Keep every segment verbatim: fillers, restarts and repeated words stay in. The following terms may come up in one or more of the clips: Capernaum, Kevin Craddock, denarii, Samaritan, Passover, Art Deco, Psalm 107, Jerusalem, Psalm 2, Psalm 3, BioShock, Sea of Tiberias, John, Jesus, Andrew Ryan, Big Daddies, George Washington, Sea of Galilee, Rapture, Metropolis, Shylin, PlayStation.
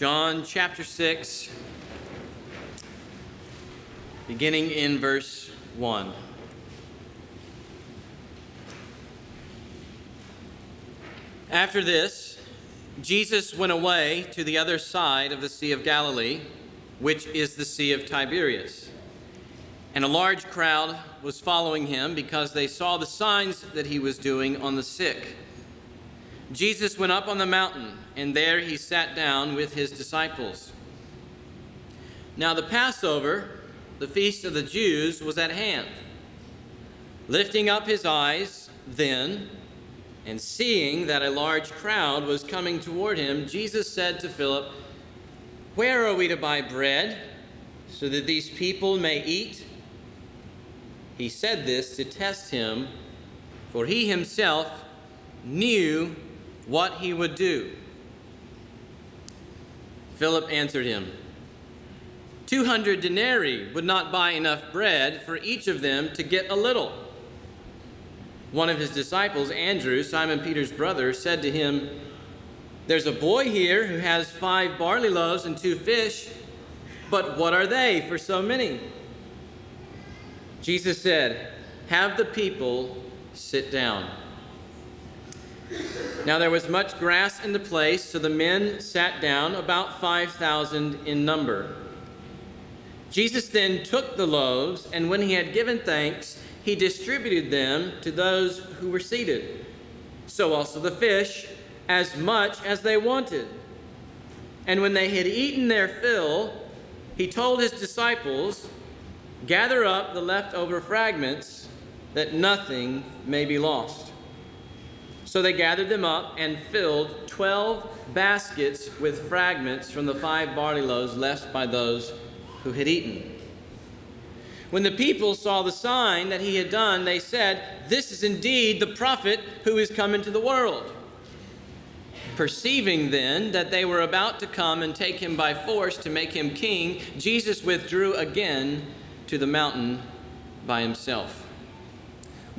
John chapter six, beginning in verse one. After this, Jesus went away to the other side of the Sea of Galilee, which is the Sea of Tiberias. And a large crowd was following him because they saw the signs that he was doing on the sick. Jesus went up on the mountain, and there he sat down with his disciples. Now the Passover, the feast of the Jews, was at hand. Lifting up his eyes then, and seeing that a large crowd was coming toward him, Jesus said to Philip, "Where are we to buy bread so that these people may eat?" He said this to test him, for he himself knew what he would do. Philip answered him, Two hundred denarii would not buy enough bread for each of them to get a little." One of his disciples, Andrew, Simon Peter's brother, said to him, "There's a boy here who has five barley loaves and two fish, but what are they for so many?" Jesus said, "Have the people sit down." Now there was much grass in the place, so the men sat down, about five thousand in number. Jesus then took the loaves, and when he had given thanks, he distributed them to those who were seated. So also the fish, as much as they wanted. And when they had eaten their fill, he told his disciples, "Gather up the leftover fragments, that nothing may be lost." So they gathered them up and filled twelve baskets with fragments from the five barley loaves left by those who had eaten. When the people saw the sign that he had done, they said, "This is indeed the prophet who is come into the world." Perceiving then that they were about to come and take him by force to make him king, Jesus withdrew again to the mountain by himself.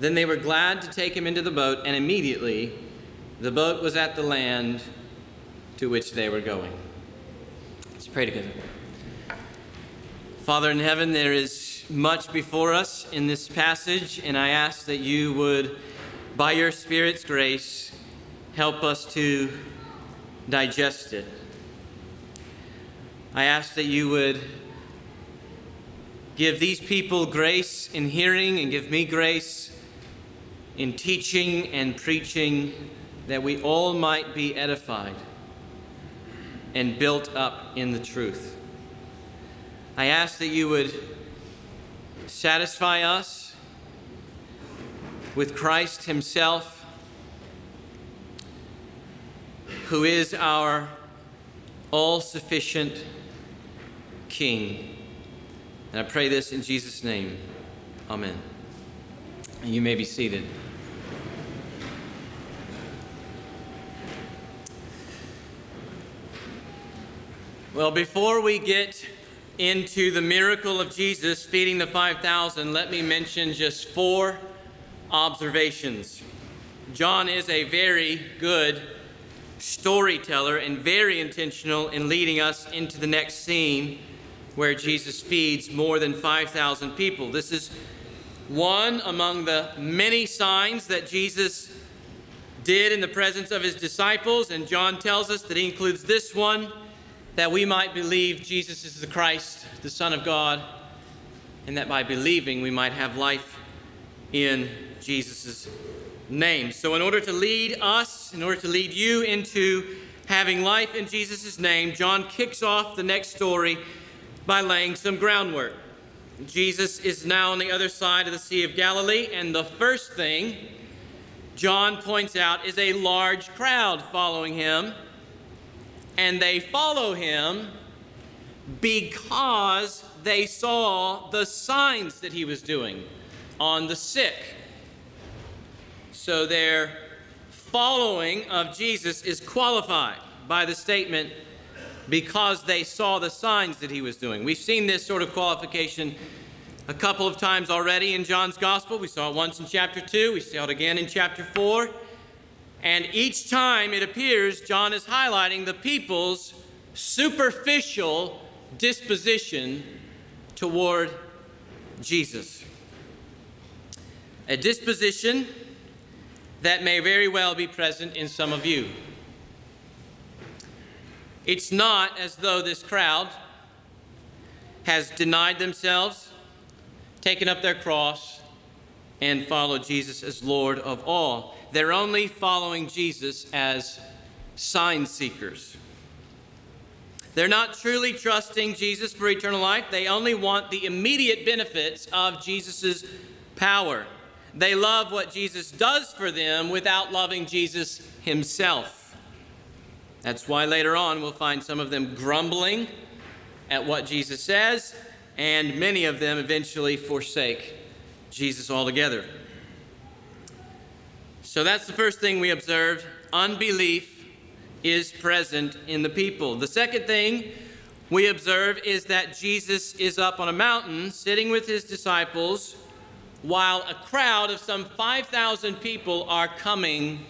Then they were glad to take him into the boat, and immediately the boat was at the land to which they were going. Let's pray together. Father in heaven, there is much before us in this passage, and I ask that you would, by your Spirit's grace, help us to digest it. I ask that you would give these people grace in hearing, and give me grace in teaching and preaching, that we all might be edified and built up in the truth. I ask that you would satisfy us with Christ himself, who is our all-sufficient King. And I pray this in Jesus' name. Amen. And you may be seated. Well, before we get into the miracle of Jesus feeding the five thousand, let me mention just four observations. John is a very good storyteller and very intentional in leading us into the next scene where Jesus feeds more than five thousand people. This is one among the many signs that Jesus did in the presence of his disciples, and John tells us that he includes this one, that we might believe Jesus is the Christ, the Son of God, and that by believing we might have life in Jesus' name. So in order to lead us, in order to lead you into having life in Jesus' name, John kicks off the next story by laying some groundwork. Jesus is now on the other side of the Sea of Galilee, and the first thing John points out is a large crowd following him, and they follow him because they saw the signs that he was doing on the sick. So their following of Jesus is qualified by the statement, because they saw the signs that he was doing. We've seen this sort of qualification a couple of times already in John's gospel. We saw it once in chapter two. We saw it again in chapter four. And each time it appears, John is highlighting the people's superficial disposition toward Jesus. A disposition that may very well be present in some of you. It's not as though this crowd has denied themselves, taken up their cross, and followed Jesus as Lord of all. They're only following Jesus as sign seekers. They're not truly trusting Jesus for eternal life. They only want the immediate benefits of Jesus' power. They love what Jesus does for them without loving Jesus himself. That's why later on we'll find some of them grumbling at what Jesus says, and many of them eventually forsake Jesus altogether. So that's the first thing we observe. Unbelief is present in the people. The second thing we observe is that Jesus is up on a mountain sitting with his disciples while a crowd of some five thousand people are coming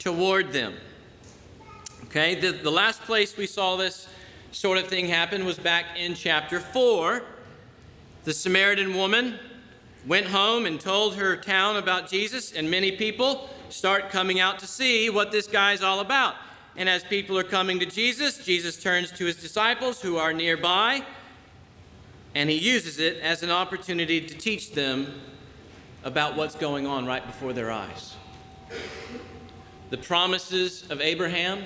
toward them. Okay, the, the last place we saw this sort of thing happen was back in chapter four. The Samaritan woman went home and told her town about Jesus, and many people start coming out to see what this guy's all about. And as people are coming to Jesus, Jesus turns to his disciples who are nearby, and he uses it as an opportunity to teach them about what's going on right before their eyes. The promises of Abraham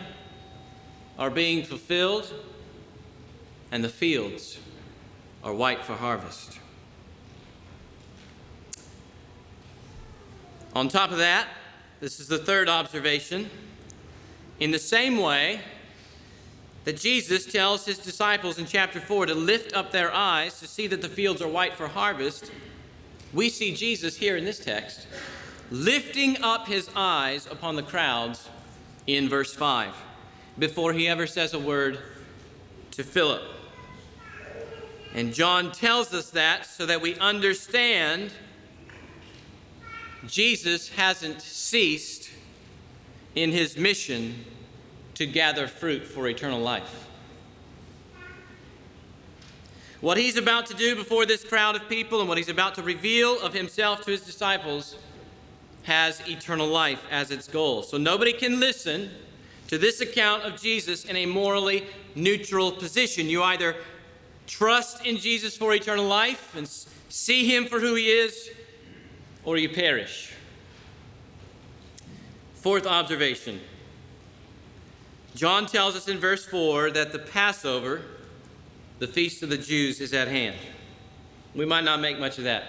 are being fulfilled, and the fields are white for harvest. On top of that, this is the third observation. In the same way that Jesus tells his disciples in chapter four to lift up their eyes to see that the fields are white for harvest, we see Jesus here in this text lifting up his eyes upon the crowds in verse five. Before he ever says a word to Philip. And John tells us that so that we understand Jesus hasn't ceased in his mission to gather fruit for eternal life. What he's about to do before this crowd of people and what he's about to reveal of himself to his disciples has eternal life as its goal. So nobody can listen to this account of Jesus in a morally neutral position. You either trust in Jesus for eternal life and see him for who he is, or you perish. Fourth observation. John tells us in verse four that the Passover, the feast of the Jews, is at hand. We might not make much of that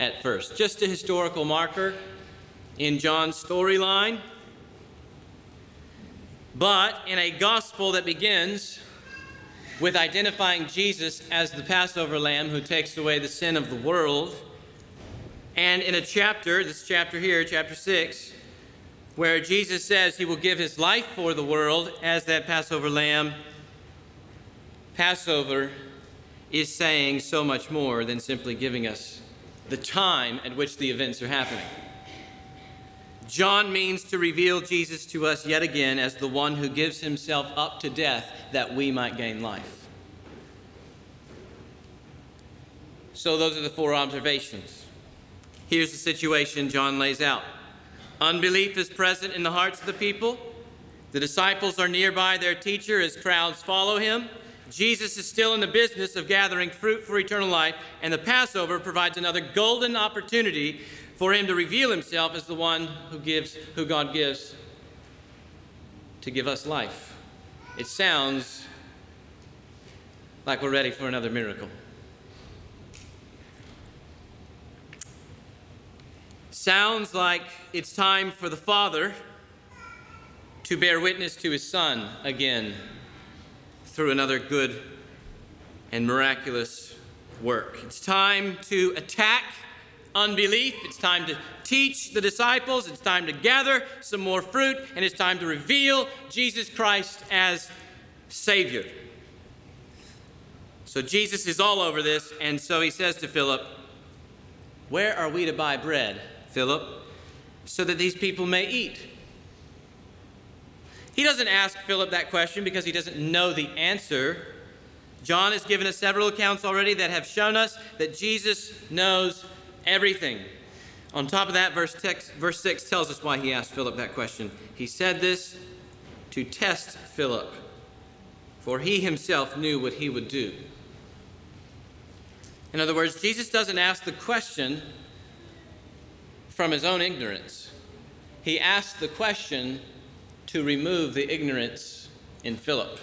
at first. Just a historical marker in John's storyline. But in a gospel that begins with identifying Jesus as the Passover lamb who takes away the sin of the world, and in a chapter, this chapter here, chapter six, where Jesus says he will give his life for the world as that Passover lamb, Passover is saying so much more than simply giving us the time at which the events are happening. John means to reveal Jesus to us yet again as the one who gives himself up to death that we might gain life. So those are the four observations. Here's the situation John lays out. Unbelief is present in the hearts of the people. The disciples are nearby their teacher as crowds follow him. Jesus is still in the business of gathering fruit for eternal life, and the Passover provides another golden opportunity for him to reveal himself as the one who gives, who God gives to give us life. It sounds like we're ready for another miracle. Sounds like it's time for the Father to bear witness to his Son again through another good and miraculous work. It's time to attack unbelief. It's time to teach the disciples. It's time to gather some more fruit, and it's time to reveal Jesus Christ as Savior. So Jesus is all over this, and so he says to Philip, "Where are we to buy bread, Philip, so that these people may eat?" He doesn't ask Philip that question because he doesn't know the answer. John has given us several accounts already that have shown us that Jesus knows everything. On top of that, verse, text, verse six tells us why he asked Philip that question. He said this to test Philip, for he himself knew what he would do. In other words, Jesus doesn't ask the question from his own ignorance. He asked the question to remove the ignorance in Philip,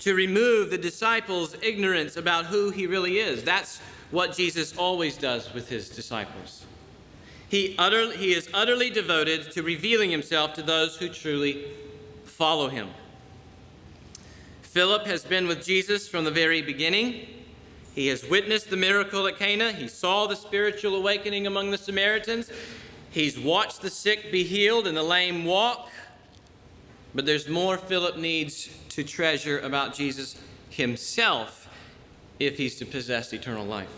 to remove the disciples' ignorance about who he really is. That's what Jesus always does with his disciples. He, utterly, he is utterly devoted to revealing himself to those who truly follow him. Philip has been with Jesus from the very beginning. He has witnessed the miracle at Cana. He saw the spiritual awakening among the Samaritans. He's watched the sick be healed and the lame walk. But there's more Philip needs to treasure about Jesus himself if he's to possess eternal life.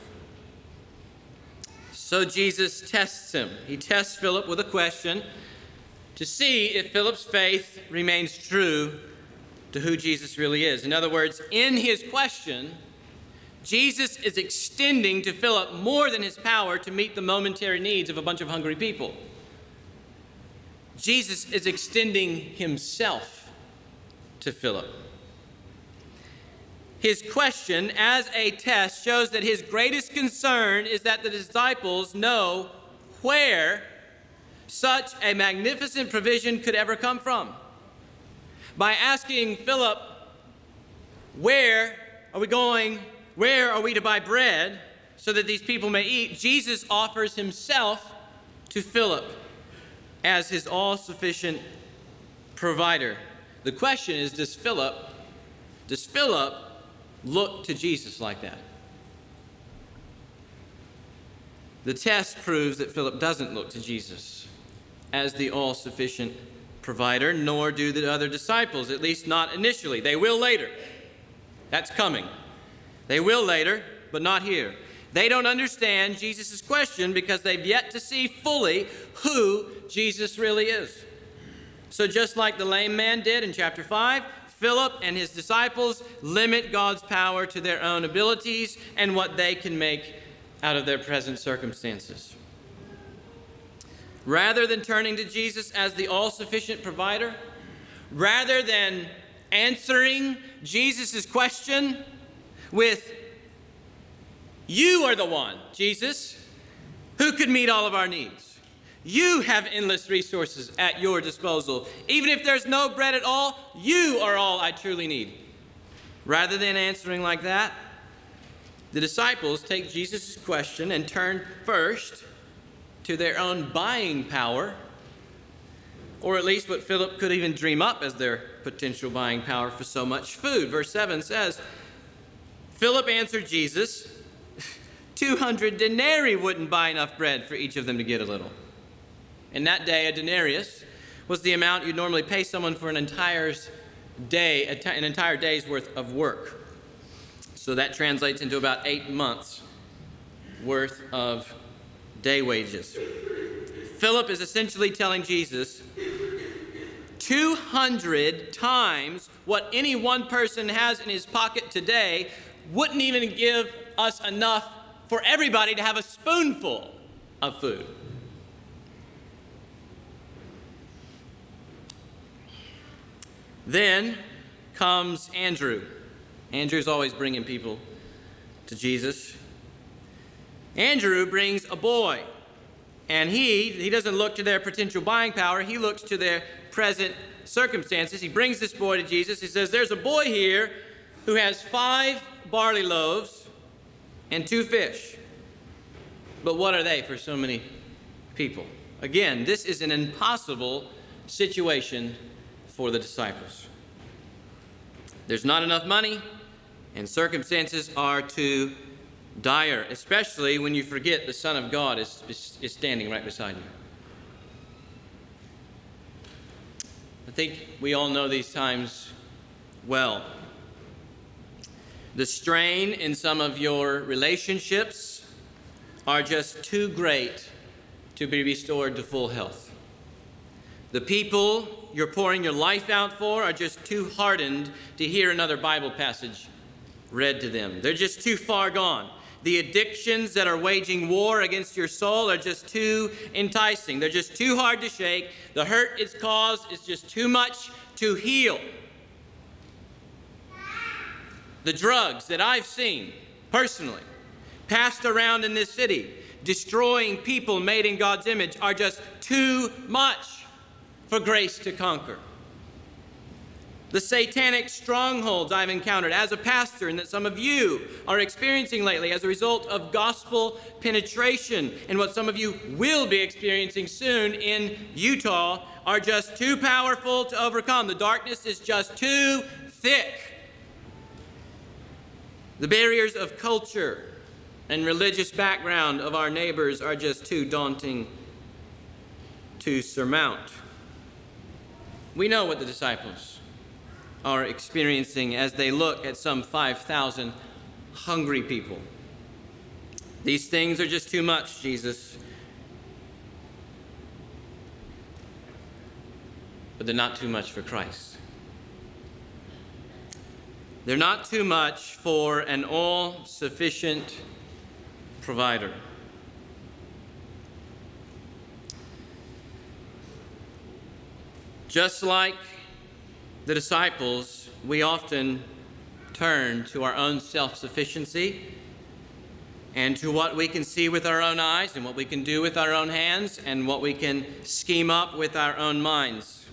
So Jesus tests him. He tests Philip with a question to see if Philip's faith remains true to who Jesus really is. In other words, in his question, Jesus is extending to Philip more than his power to meet the momentary needs of a bunch of hungry people. Jesus is extending himself to Philip. His question, as a test, shows that his greatest concern is that the disciples know where such a magnificent provision could ever come from. By asking Philip, "Where are we going? Where are we to buy bread so that these people may eat?" Jesus offers himself to Philip as his all-sufficient provider. The question is, does Philip, does Philip look to Jesus like that? The test proves that Philip doesn't look to Jesus as the all-sufficient provider, nor do the other disciples, at least not initially. They will later. That's coming. They will later, but not here. They don't understand Jesus' question because they've yet to see fully who Jesus really is. So just like the lame man did in chapter five, Philip and his disciples limit God's power to their own abilities and what they can make out of their present circumstances. Rather than turning to Jesus as the all-sufficient provider, rather than answering Jesus' question with, "You are the one, Jesus, who could meet all of our needs. You have endless resources at your disposal. Even if there's no bread at all, you are all I truly need." Rather than answering like that, the disciples take Jesus' question and turn first to their own buying power, or at least what Philip could even dream up as their potential buying power for so much food. Verse seven says, Philip answered Jesus, two hundred denarii wouldn't buy enough bread for each of them to get a little. In that day, a denarius was the amount you'd normally pay someone for an entire day, an entire day's worth of work. So that translates into about eight months worth of day wages. Philip is essentially telling Jesus, two hundred times what any one person has in his pocket today wouldn't even give us enough for everybody to have a spoonful of food. Then comes Andrew. Andrew's always bringing people to Jesus. Andrew brings a boy, and he, he doesn't look to their potential buying power. He looks to their present circumstances. He brings this boy to Jesus. He says, "There's a boy here who has five barley loaves and two fish. But what are they for so many people?" Again, this is an impossible situation for the disciples. There's not enough money, and circumstances are too dire, especially when you forget the Son of God is, is, is standing right beside you. I think we all know these times well. The strain in some of your relationships are just too great to be restored to full health. The people you're pouring your life out for are just too hardened to hear another Bible passage read to them. They're just too far gone. The addictions that are waging war against your soul are just too enticing. They're just too hard to shake. The hurt it's caused is just too much to heal. The drugs that I've seen personally passed around in this city, destroying people made in God's image, are just too much for grace to conquer. The satanic strongholds I've encountered as a pastor and that some of you are experiencing lately as a result of gospel penetration and what some of you will be experiencing soon in Utah are just too powerful to overcome. The darkness is just too thick. The barriers of culture and religious background of our neighbors are just too daunting to surmount. We know what the disciples are experiencing as they look at some five thousand hungry people. These things are just too much, Jesus. But they're not too much for Christ. They're not too much for an all-sufficient provider. Just like the disciples, we often turn to our own self-sufficiency and to what we can see with our own eyes and what we can do with our own hands and what we can scheme up with our own minds.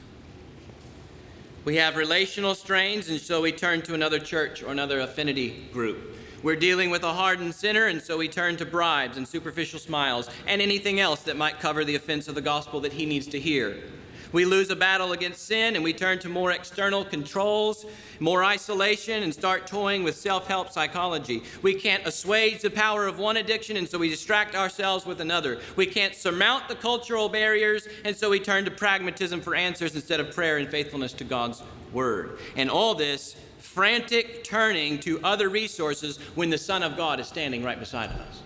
We have relational strains, and so we turn to another church or another affinity group. We're dealing with a hardened sinner, and so we turn to bribes and superficial smiles and anything else that might cover the offense of the gospel that he needs to hear. We lose a battle against sin, and we turn to more external controls, more isolation, and start toying with self-help psychology. We can't assuage the power of one addiction, and so we distract ourselves with another. We can't surmount the cultural barriers, and so we turn to pragmatism for answers instead of prayer and faithfulness to God's word. And all this frantic turning to other resources when the Son of God is standing right beside us.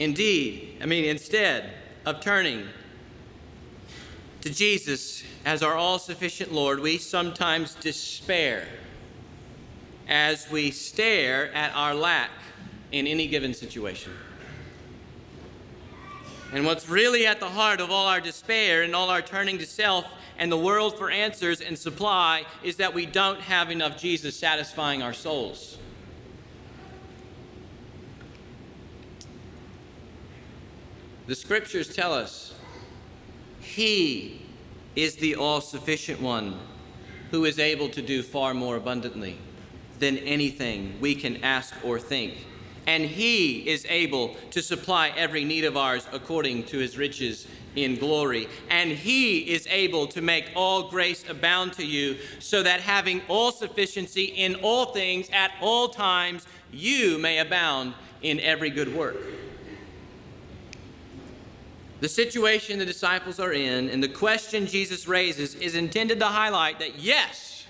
Indeed, I mean, instead of turning to Jesus as our all-sufficient Lord, we sometimes despair as we stare at our lack in any given situation. And what's really at the heart of all our despair and all our turning to self and the world for answers and supply is that we don't have enough Jesus satisfying our souls. The scriptures tell us he is the all-sufficient one who is able to do far more abundantly than anything we can ask or think. And he is able to supply every need of ours according to his riches in glory. And he is able to make all grace abound to you so that having all sufficiency in all things at all times, you may abound in every good work. The situation the disciples are in and the question Jesus raises is intended to highlight that, yes,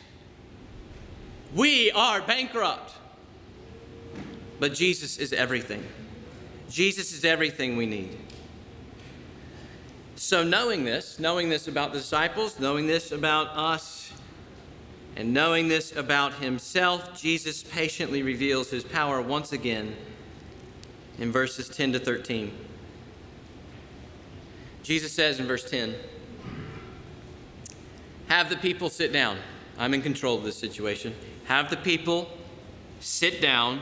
we are bankrupt, but Jesus is everything. Jesus is everything we need. So knowing this, knowing this about the disciples, knowing this about us, and knowing this about himself, Jesus patiently reveals his power once again in verses ten to thirteen. Jesus says in verse ten, have the people sit down. I'm in control of this situation. Have the people sit down.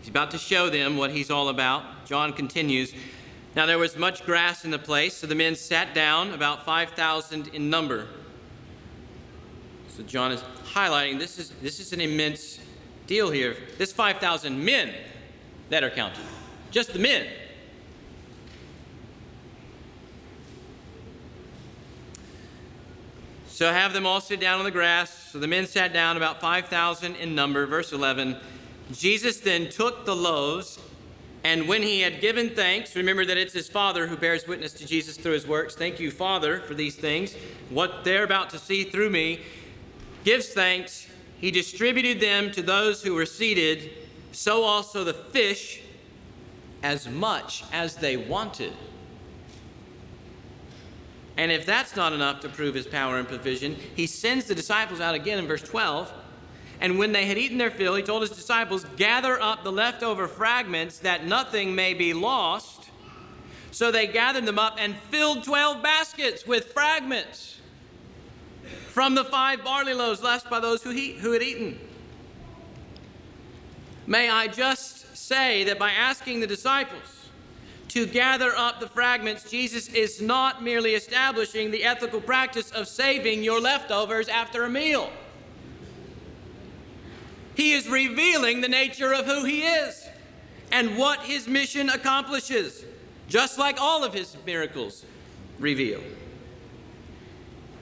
He's about to show them what he's all about. John continues, now there was much grass in the place, so the men sat down, about five thousand in number. So John is highlighting this is, this is an immense deal here. This five thousand men that are counted, just the men. So have them all sit down on the grass. So the men sat down, about five thousand in number. Verse eleven, Jesus then took the loaves, and when he had given thanks, remember that it's his Father who bears witness to Jesus through his works. Thank you, Father, for these things, what they're about to see through me. Gives thanks. He distributed them to those who were seated, so also the fish, as much as they wanted. And if that's not enough to prove his power and provision, he sends the disciples out again in verse twelve. And when they had eaten their fill, he told his disciples, gather up the leftover fragments that nothing may be lost. So they gathered them up and filled twelve baskets with fragments from the five barley loaves left by those who, he, who had eaten. May I just say that by asking the disciples to gather up the fragments, Jesus is not merely establishing the ethical practice of saving your leftovers after a meal. He is revealing the nature of who he is and what his mission accomplishes, just like all of his miracles reveal.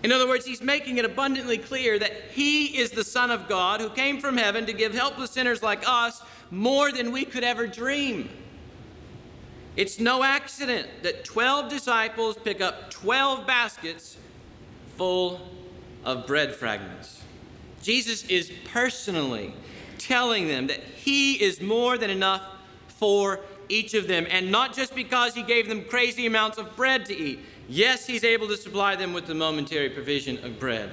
In other words, he's making it abundantly clear that he is the Son of God who came from heaven to give helpless sinners like us more than we could ever dream. It's no accident that twelve disciples pick up twelve baskets full of bread fragments. Jesus is personally telling them that he is more than enough for each of them, and not just because he gave them crazy amounts of bread to eat. Yes, he's able to supply them with the momentary provision of bread.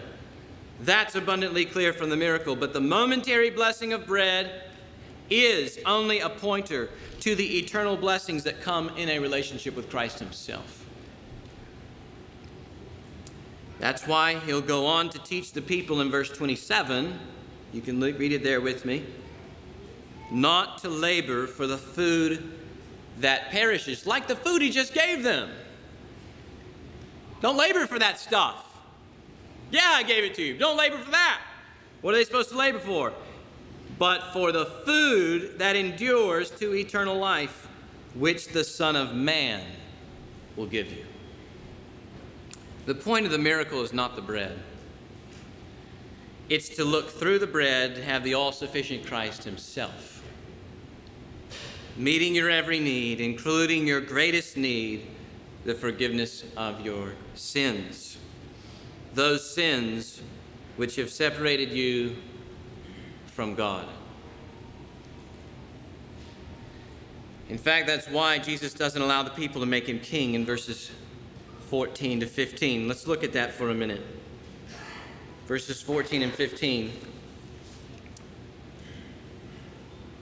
That's abundantly clear from the miracle, but the momentary blessing of bread is only a pointer to the eternal blessings that come in a relationship with Christ himself. That's why he'll go on to teach the people in verse twenty-seven. You can read it there with me. Not to labor for the food that perishes, like the food he just gave them. Don't labor for that stuff. Yeah, I gave it to you. Don't labor for that. What are they supposed to labor for? But for the food that endures to eternal life, which the Son of Man will give you. The point of the miracle is not the bread. It's to look through the bread to have the all-sufficient Christ himself, meeting your every need, including your greatest need, the forgiveness of your sins. Those sins which have separated you from God. In fact, that's why Jesus doesn't allow the people to make him king in verses fourteen to fifteen. Let's look at that for a minute. Verses fourteen and fifteen.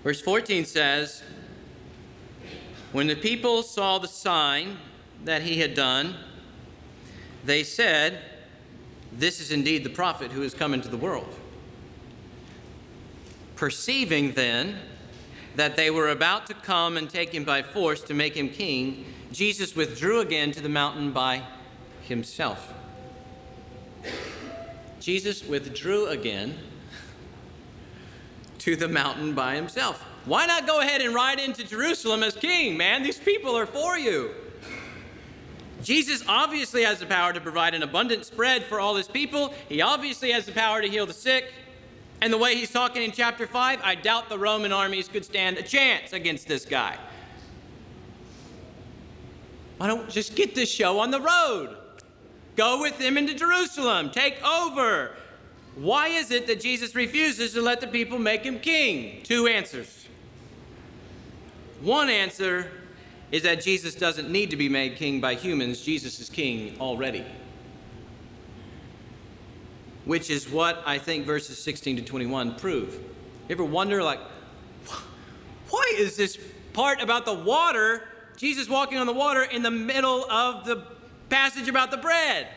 Verse fourteen says, when the people saw the sign that he had done, they said, this is indeed the prophet who has come into the world. Perceiving then that they were about to come and take him by force to make him king, Jesus withdrew again to the mountain by himself. Jesus withdrew again to the mountain by himself. Why not go ahead and ride into Jerusalem as king, man? These people are for you. Jesus obviously has the power to provide an abundant spread for all his people. He obviously has the power to heal the sick. And the way he's talking in chapter five, I doubt the Roman armies could stand a chance against this guy. Why don't we just get this show on the road? Go with them into Jerusalem. Take over. Why is it that Jesus refuses to let the people make him king? Two answers. One answer is that Jesus doesn't need to be made king by humans. Jesus is king already, which is what I think verses sixteen to twenty-one prove. You ever wonder, like, why is this part about the water, Jesus walking on the water, in the middle of the passage about the bread?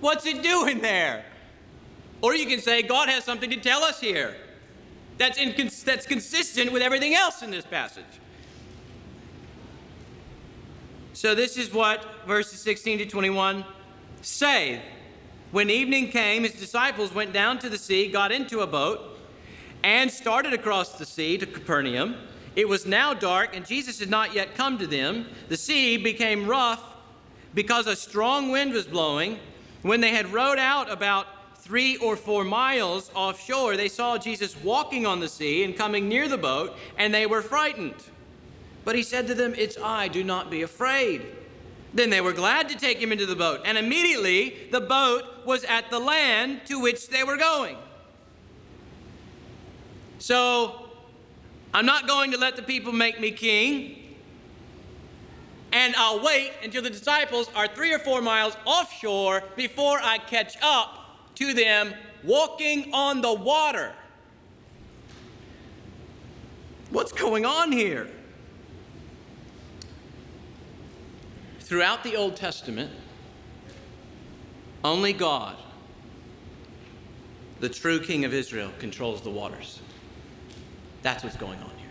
What's it doing there? Or you can say, God has something to tell us here that's, incons- that's consistent with everything else in this passage. So this is what verses sixteen to twenty-one say. When evening came, his disciples went down to the sea, got into a boat, and started across the sea to Capernaum. It was now dark, and Jesus had not yet come to them. The sea became rough because a strong wind was blowing. When they had rowed out about three or four miles offshore, they saw Jesus walking on the sea and coming near the boat, and they were frightened. But he said to them, "It's I, do not be afraid." Then they were glad to take him into the boat, and immediately the boat was at the land to which they were going. So, I'm not going to let the people make me king, and I'll wait until the disciples are three or four miles offshore before I catch up to them walking on the water. What's going on here? Throughout the Old Testament, only God, the true King of Israel, controls the waters. That's what's going on here.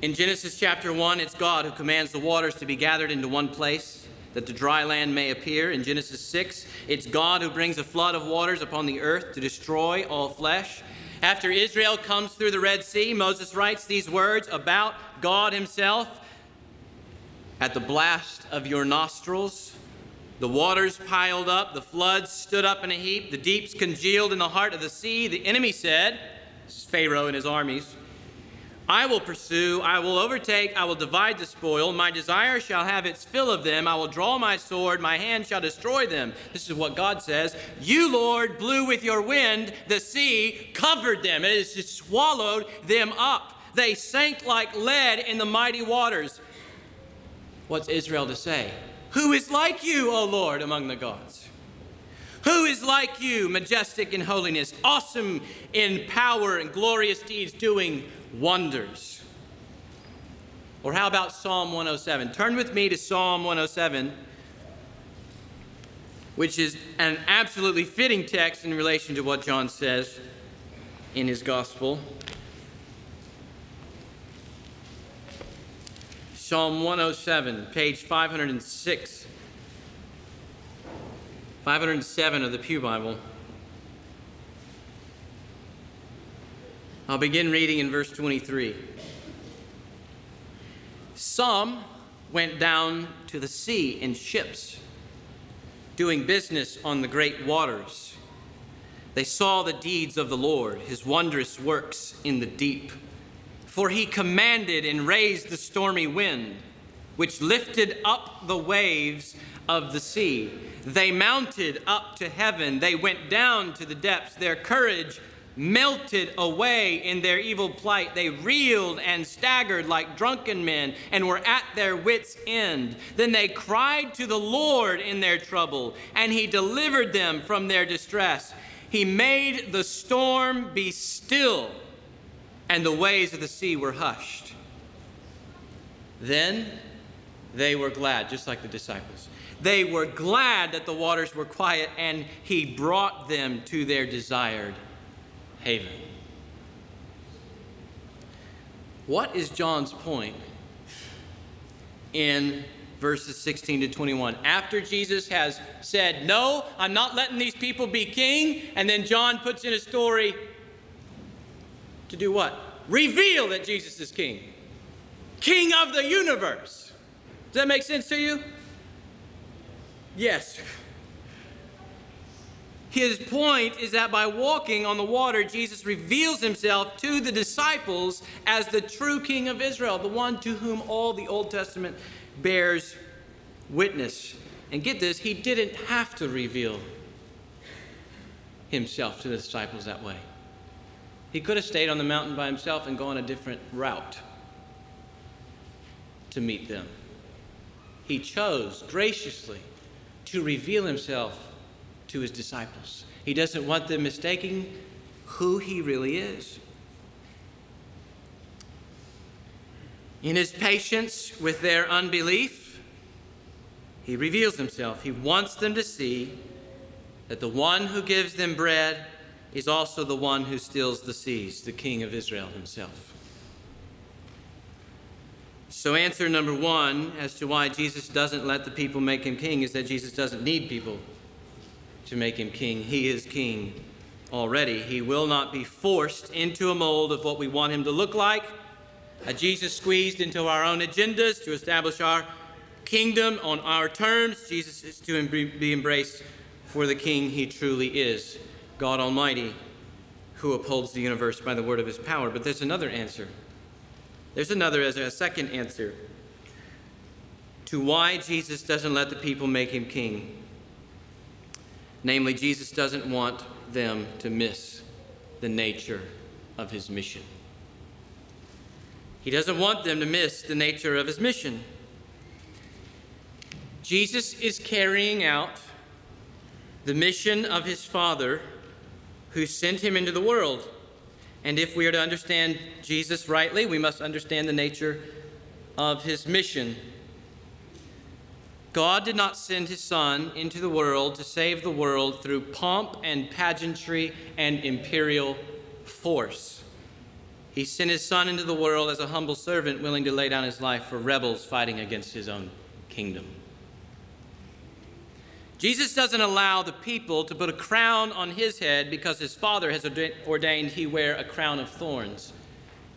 In Genesis chapter one, it's God who commands the waters to be gathered into one place, that the dry land may appear. In Genesis six, it's God who brings a flood of waters upon the earth to destroy all flesh. After Israel comes through the Red Sea, Moses writes these words about God himself. At the blast of your nostrils, the waters piled up, the floods stood up in a heap, the deeps congealed in the heart of the sea. The enemy said, this is Pharaoh and his armies, I will pursue, I will overtake, I will divide the spoil. My desire shall have its fill of them. I will draw my sword, my hand shall destroy them. This is what God says. You, Lord, blew with your wind, the sea covered them. It has just swallowed them up. They sank like lead in the mighty waters. What's Israel to say? Who is like you, O Lord, among the gods? Who is like you, majestic in holiness, awesome in power and glorious deeds, doing wonders? Or how about Psalm one oh seven? Turn with me to Psalm one oh seven, which is an absolutely fitting text in relation to what John says in his gospel. Psalm one oh seven, page five oh six, five oh seven of the Pew Bible. I'll begin reading in verse twenty-three. Some went down to the sea in ships, doing business on the great waters. They saw the deeds of the Lord, his wondrous works in the deep. For he commanded and raised the stormy wind, which lifted up the waves of the sea. They mounted up to heaven. They went down to the depths. Their courage melted away in their evil plight. They reeled and staggered like drunken men and were at their wits' end. Then they cried to the Lord in their trouble, and he delivered them from their distress. He made the storm be still, and the waves of the sea were hushed. Then they were glad, just like the disciples. They were glad that the waters were quiet, and he brought them to their desired haven. What is John's point in verses sixteen to twenty-one? After Jesus has said, no, I'm not letting these people be king, and then John puts in a story to do what? Reveal that Jesus is king. King of the universe. Does that make sense to you? Yes. His point is that by walking on the water, Jesus reveals himself to the disciples as the true King of Israel, the one to whom all the Old Testament bears witness. And get this, he didn't have to reveal himself to the disciples that way. He could have stayed on the mountain by himself and gone a different route to meet them. He chose graciously to reveal himself to his disciples. He doesn't want them mistaking who he really is. In his patience with their unbelief, he reveals himself. He wants them to see that the one who gives them bread is also the one who stills the seas, the King of Israel himself. So answer number one as to why Jesus doesn't let the people make him king is that Jesus doesn't need people to make him king. He is king already. He will not be forced into a mold of what we want him to look like, a Jesus squeezed into our own agendas to establish our kingdom on our terms. Jesus is to be embraced for the King he truly is, God Almighty, who upholds the universe by the word of his power. But there's another answer. There's another, as a second answer to why Jesus doesn't let the people make him king. Namely, Jesus doesn't want them to miss the nature of his mission. He doesn't want them to miss the nature of his mission. Jesus is carrying out the mission of his Father who sent him into the world. And if we are to understand Jesus rightly, we must understand the nature of his mission. God did not send his Son into the world to save the world through pomp and pageantry and imperial force. He sent his Son into the world as a humble servant willing to lay down his life for rebels fighting against his own kingdom. Jesus doesn't allow the people to put a crown on his head because his Father has ordained he wear a crown of thorns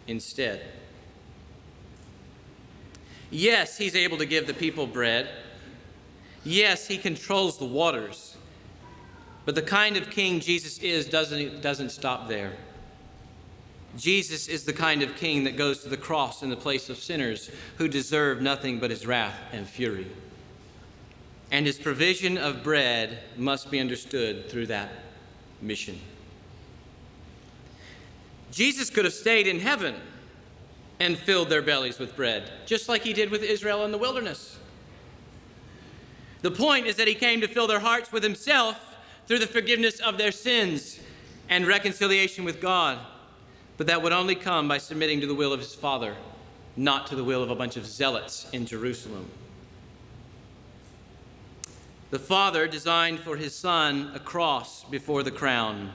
instead. Yes, he's able to give the people bread. Yes, he controls the waters. But the kind of king Jesus is doesn't, doesn't stop there. Jesus is the kind of king that goes to the cross in the place of sinners who deserve nothing but his wrath and fury. And his provision of bread must be understood through that mission. Jesus could have stayed in heaven and filled their bellies with bread, just like he did with Israel in the wilderness. The point is that he came to fill their hearts with himself through the forgiveness of their sins and reconciliation with God. But that would only come by submitting to the will of his Father, not to the will of a bunch of zealots in Jerusalem. The Father designed for his Son a cross before the crown.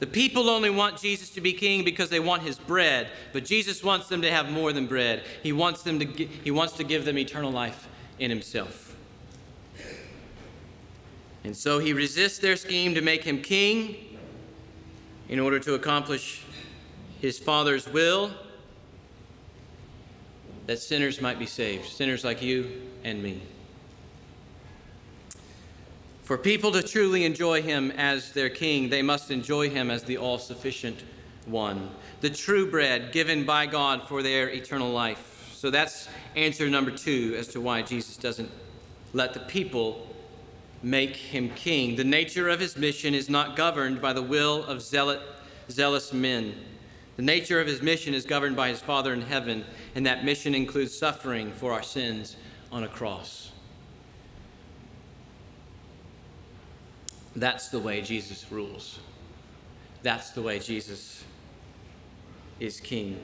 The people only want Jesus to be king because they want his bread, but Jesus wants them to have more than bread. He wants them to gi- he wants to give them eternal life in himself. And so he resists their scheme to make him king in order to accomplish his Father's will, that sinners might be saved, sinners like you and me. For people to truly enjoy him as their king, they must enjoy him as the all-sufficient one, the true bread given by God for their eternal life. So that's answer number two as to why Jesus doesn't let the people make him king. The nature of his mission is not governed by the will of zealot, zealous men. The nature of his mission is governed by his Father in heaven, and that mission includes suffering for our sins on a cross. That's the way Jesus rules. That's the way Jesus is king.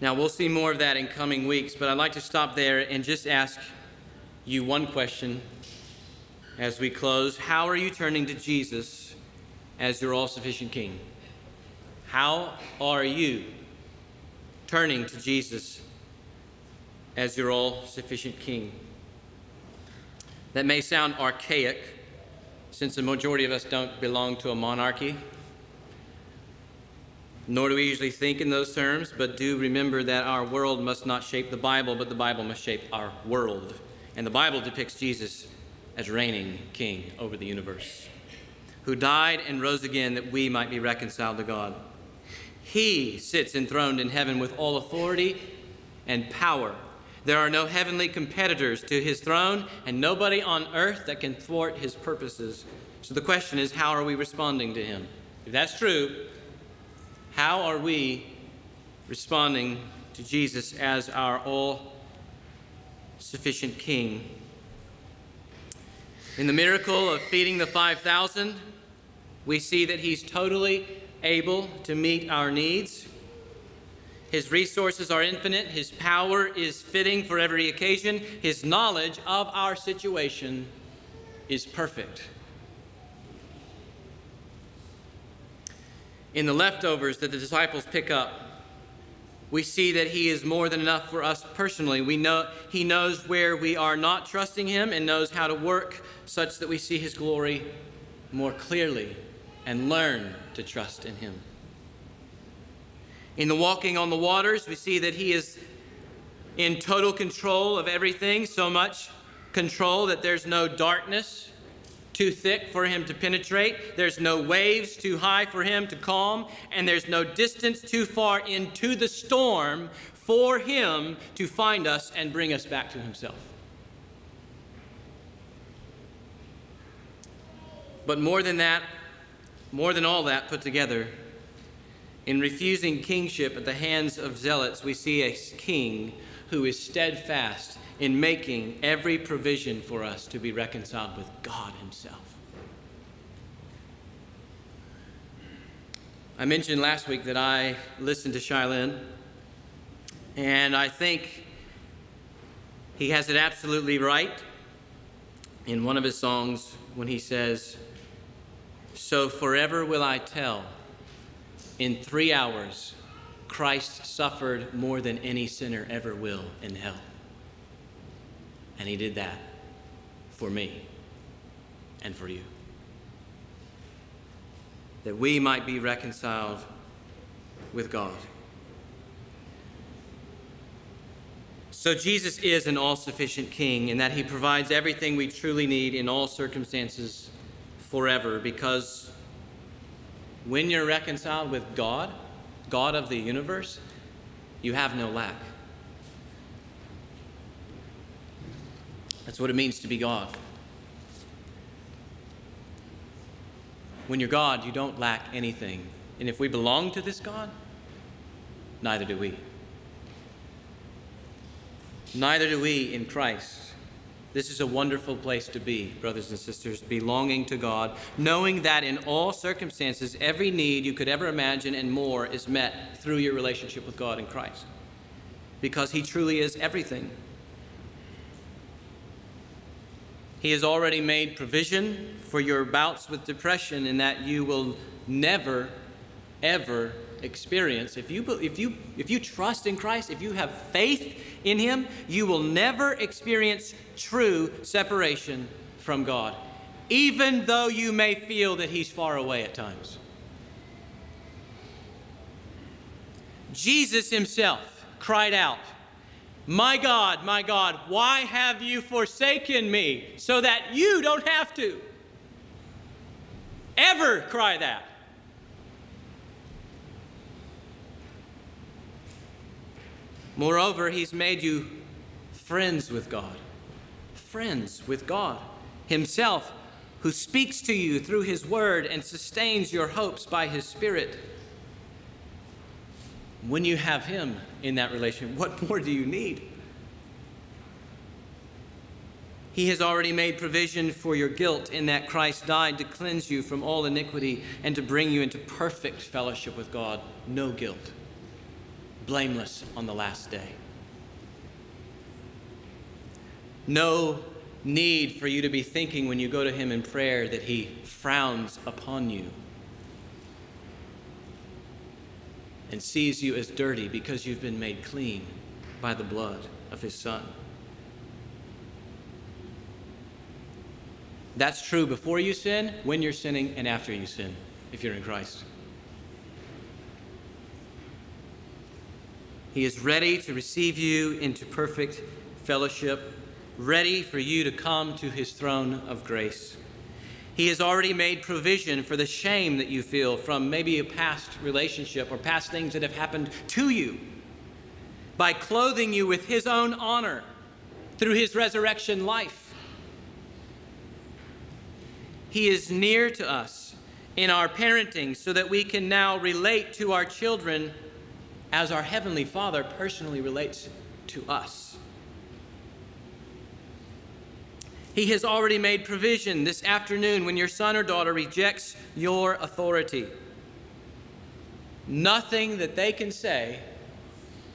Now, we'll see more of that in coming weeks, but I'd like to stop there and just ask you one question as we close. How are you turning to Jesus as your all-sufficient king? How are you turning to Jesus as your all-sufficient king? That may sound archaic, since the majority of us don't belong to a monarchy, nor do we usually think in those terms, but do remember that our world must not shape the Bible, but the Bible must shape our world. And the Bible depicts Jesus as reigning king over the universe, who died and rose again that we might be reconciled to God. He sits enthroned in heaven with all authority and power. There are no heavenly competitors to his throne and nobody on earth that can thwart his purposes. So the question is, how are we responding to him? If that's true, how are we responding to Jesus as our all-sufficient King? In the miracle of feeding the five thousand, we see that he's totally able to meet our needs. His resources are infinite. His power is fitting for every occasion. His knowledge of our situation is perfect. In the leftovers that the disciples pick up, we see that he is more than enough for us personally. We know he knows where we are not trusting him and knows how to work such that we see his glory more clearly and learn to trust in him. In the walking on the waters, we see that he is in total control of everything, so much control that there's no darkness too thick for him to penetrate, there's no waves too high for him to calm, and there's no distance too far into the storm for him to find us and bring us back to himself. But more than that, more than all that put together, in refusing kingship at the hands of zealots, we see a king who is steadfast in making every provision for us to be reconciled with God himself. I mentioned last week that I listened to Shylin, and I think he has it absolutely right in one of his songs when he says, "So forever will I tell, in three hours, Christ suffered more than any sinner ever will in hell. And he did that for me and for you, that we might be reconciled with God." So Jesus is an all-sufficient king, in that he provides everything we truly need in all circumstances forever, because when you're reconciled with God, God of the universe, you have no lack. That's what it means to be God. When you're God, you don't lack anything. And if we belong to this God, neither do we. Neither do we in Christ. This is a wonderful place to be, brothers and sisters, belonging to God, knowing that in all circumstances, every need you could ever imagine and more is met through your relationship with God in Christ, because he truly is everything. He has already made provision for your bouts with depression, in that you will never, ever experience. If you, if you, if you trust in Christ, if you have faith in him, you will never experience true separation from God, even though you may feel that he's far away at times. Jesus himself cried out, "My God, my God, why have you forsaken me?" so that you don't have to ever cry that. Moreover, he's made you friends with God, friends with God himself, who speaks to you through his word and sustains your hopes by his Spirit. When you have him in that relation, what more do you need? He has already made provision for your guilt, in that Christ died to cleanse you from all iniquity and to bring you into perfect fellowship with God, no guilt, blameless on the last day. No need for you to be thinking when you go to him in prayer that he frowns upon you and sees you as dirty, because you've been made clean by the blood of his Son. That's true before you sin, when you're sinning, and after you sin, if you're in Christ. He is ready to receive you into perfect fellowship, ready for you to come to his throne of grace. He has already made provision for the shame that you feel from maybe a past relationship or past things that have happened to you, by clothing you with his own honor through his resurrection life. He is near to us in our parenting, so that we can now relate to our children as our Heavenly Father personally relates to us. He has already made provision this afternoon when your son or daughter rejects your authority. Nothing that they can say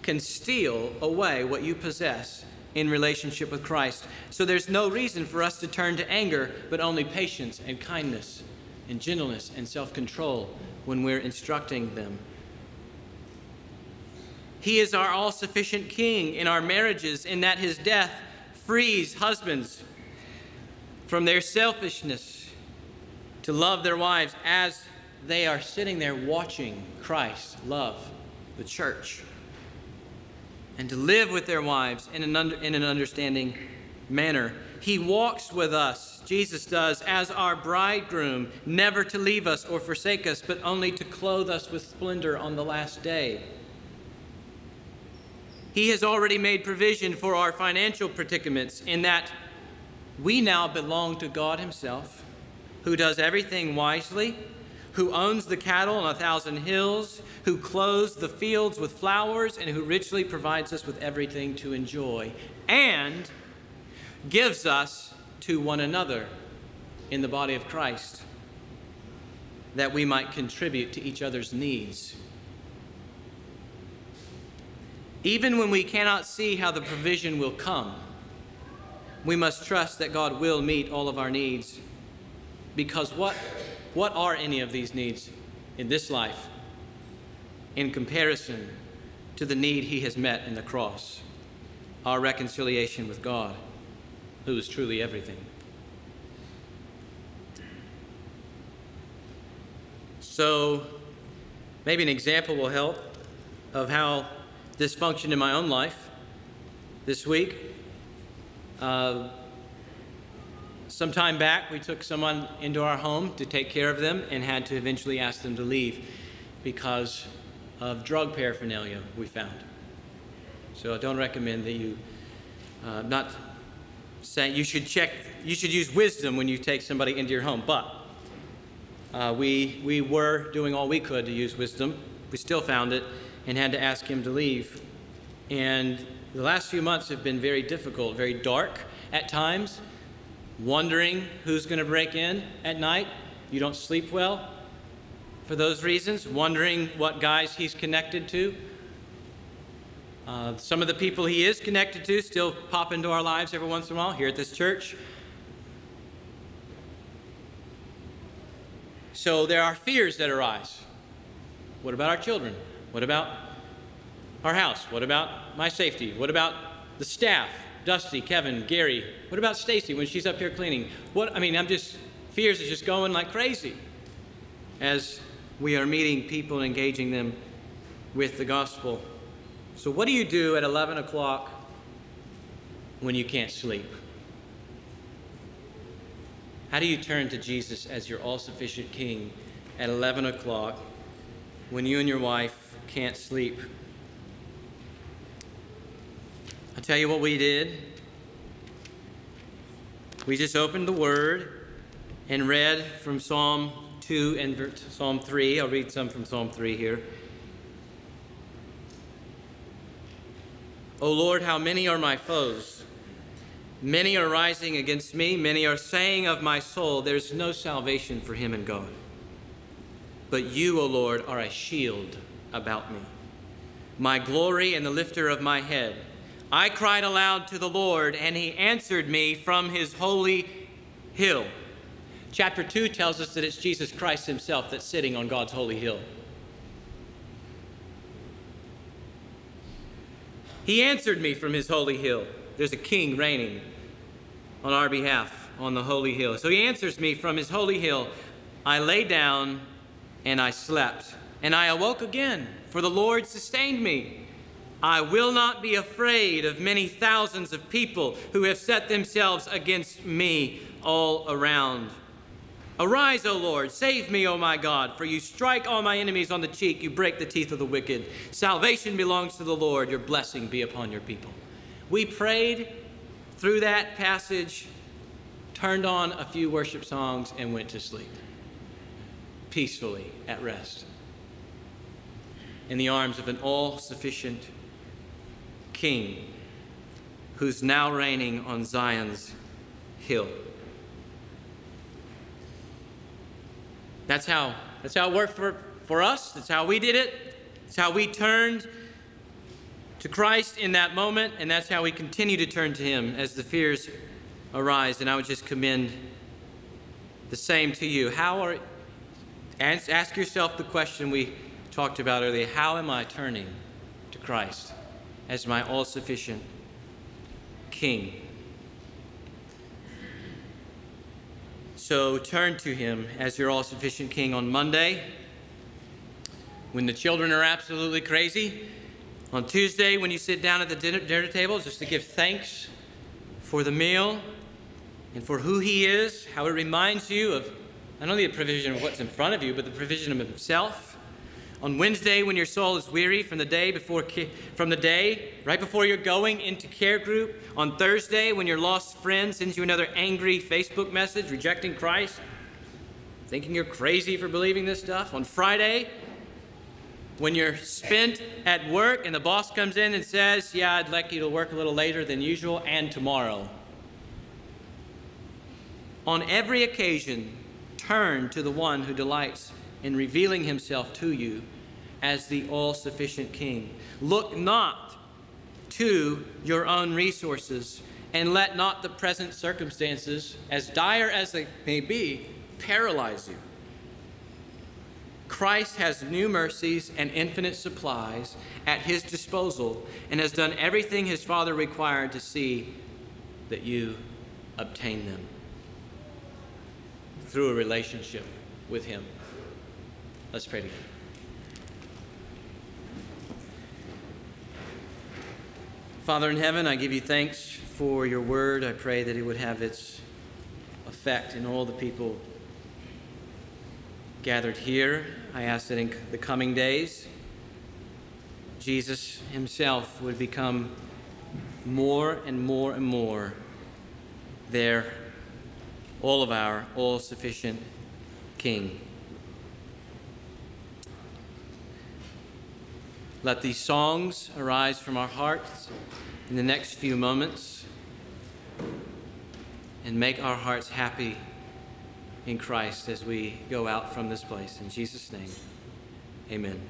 can steal away what you possess in relationship with Christ. So there's no reason for us to turn to anger, but only patience and kindness and gentleness and self-control when we're instructing them. He is our all-sufficient king in our marriages, in that his death frees husbands from their selfishness to love their wives as they are sitting there watching Christ love the church. and to live with their wives in an, under, in an understanding manner. He walks with us, Jesus does, as our bridegroom, never to leave us or forsake us, but only to clothe us with splendor on the last day. He has already made provision for our financial predicaments in that we now belong to God himself, who does everything wisely, who owns the cattle on a thousand hills, who clothes the fields with flowers, and who richly provides us with everything to enjoy, and gives us to one another in the body of Christ, that we might contribute to each other's needs. Even when we cannot see how the provision will come, we must trust that God will meet all of our needs, because what, what are any of these needs in this life in comparison to the need he has met in the cross, our reconciliation with God, who is truly everything. So maybe an example will help of how this functioned in my own life this week. Uh, some time back, we took someone into our home to take care of them and had to eventually ask them to leave because of drug paraphernalia we found. So I don't recommend that you uh, not... Saying you should check, you should use wisdom when you take somebody into your home. But uh, we we were doing all we could to use wisdom. We still found it and had to ask him to leave. And the last few months have been very difficult, very dark at times, wondering who's going to break in at night. You don't sleep well for those reasons, wondering what guys he's connected to. Uh, some of the people he is connected to still pop into our lives every once in a while here at this church. So there are fears that arise. What about our children? What about our house? What about my safety? What about the staff? Dusty, Kevin, Gary. What about Stacy when she's up here cleaning? What I mean, I'm just, fears is just going like crazy as we are meeting people and engaging them with the gospel. So what do you do at eleven o'clock when you can't sleep? How do you turn to Jesus as your all-sufficient King at eleven o'clock when you and your wife can't sleep? I'll tell you what we did. We just opened the Word and read from Psalm two and Psalm three. I'll read some from Psalm three here. O Lord, how many are my foes? Many are rising against me. Many are saying of my soul, there's no salvation for him in God. But you, O Lord, are a shield about me, my glory and the lifter of my head. I cried aloud to the Lord, and he answered me from his holy hill. Chapter two tells us that it's Jesus Christ himself that's sitting on God's holy hill. He answered me from his holy hill. There's a king reigning on our behalf on the holy hill. So he answers me from his holy hill. I lay down and I slept, and I awoke again, for the Lord sustained me. I will not be afraid of many thousands of people who have set themselves against me all around. Arise, O Lord, save me, O my God, for you strike all my enemies on the cheek, you break the teeth of the wicked. Salvation belongs to the Lord, your blessing be upon your people. We prayed through that passage, turned on a few worship songs, and went to sleep, peacefully at rest, in the arms of an all-sufficient King who's now reigning on Zion's hill. That's how, that's how it worked for, for us. That's how we did it. That's how we turned to Christ in that moment, and that's how we continue to turn to him as the fears arise. And I would just commend the same to you. How are, ask, ask yourself the question we talked about earlier. How am I turning to Christ as my all-sufficient King? So turn to him as your all-sufficient King on Monday when the children are absolutely crazy On Tuesday, when you sit down at the dinner, dinner table, just to give thanks for the meal and for who he is, how it reminds you of not only the provision of what's in front of you, but the provision of himself. On Wednesday, when your soul is weary from the day before, from the day right before you're going into care group. On Thursday, when your lost friend sends you another angry Facebook message rejecting Christ, thinking you're crazy for believing this stuff. On Friday, when you're spent at work and the boss comes in and says, yeah, I'd like you to work a little later than usual, and tomorrow. On every occasion, turn to the one who delights in revealing himself to you as the all-sufficient King. Look not to your own resources, and let not the present circumstances, as dire as they may be, paralyze you. Christ has new mercies and infinite supplies at his disposal, and has done everything his Father required to see that you obtain them through a relationship with him. Let's pray together. Father in heaven, I give you thanks for your word. I pray that it would have its effect in all the people gathered here. I ask that in the coming days, Jesus himself would become more and more and more their, all of our, all-sufficient King. Let these songs arise from our hearts in the next few moments and make our hearts happy in Christ as we go out from this place. In Jesus' name, amen.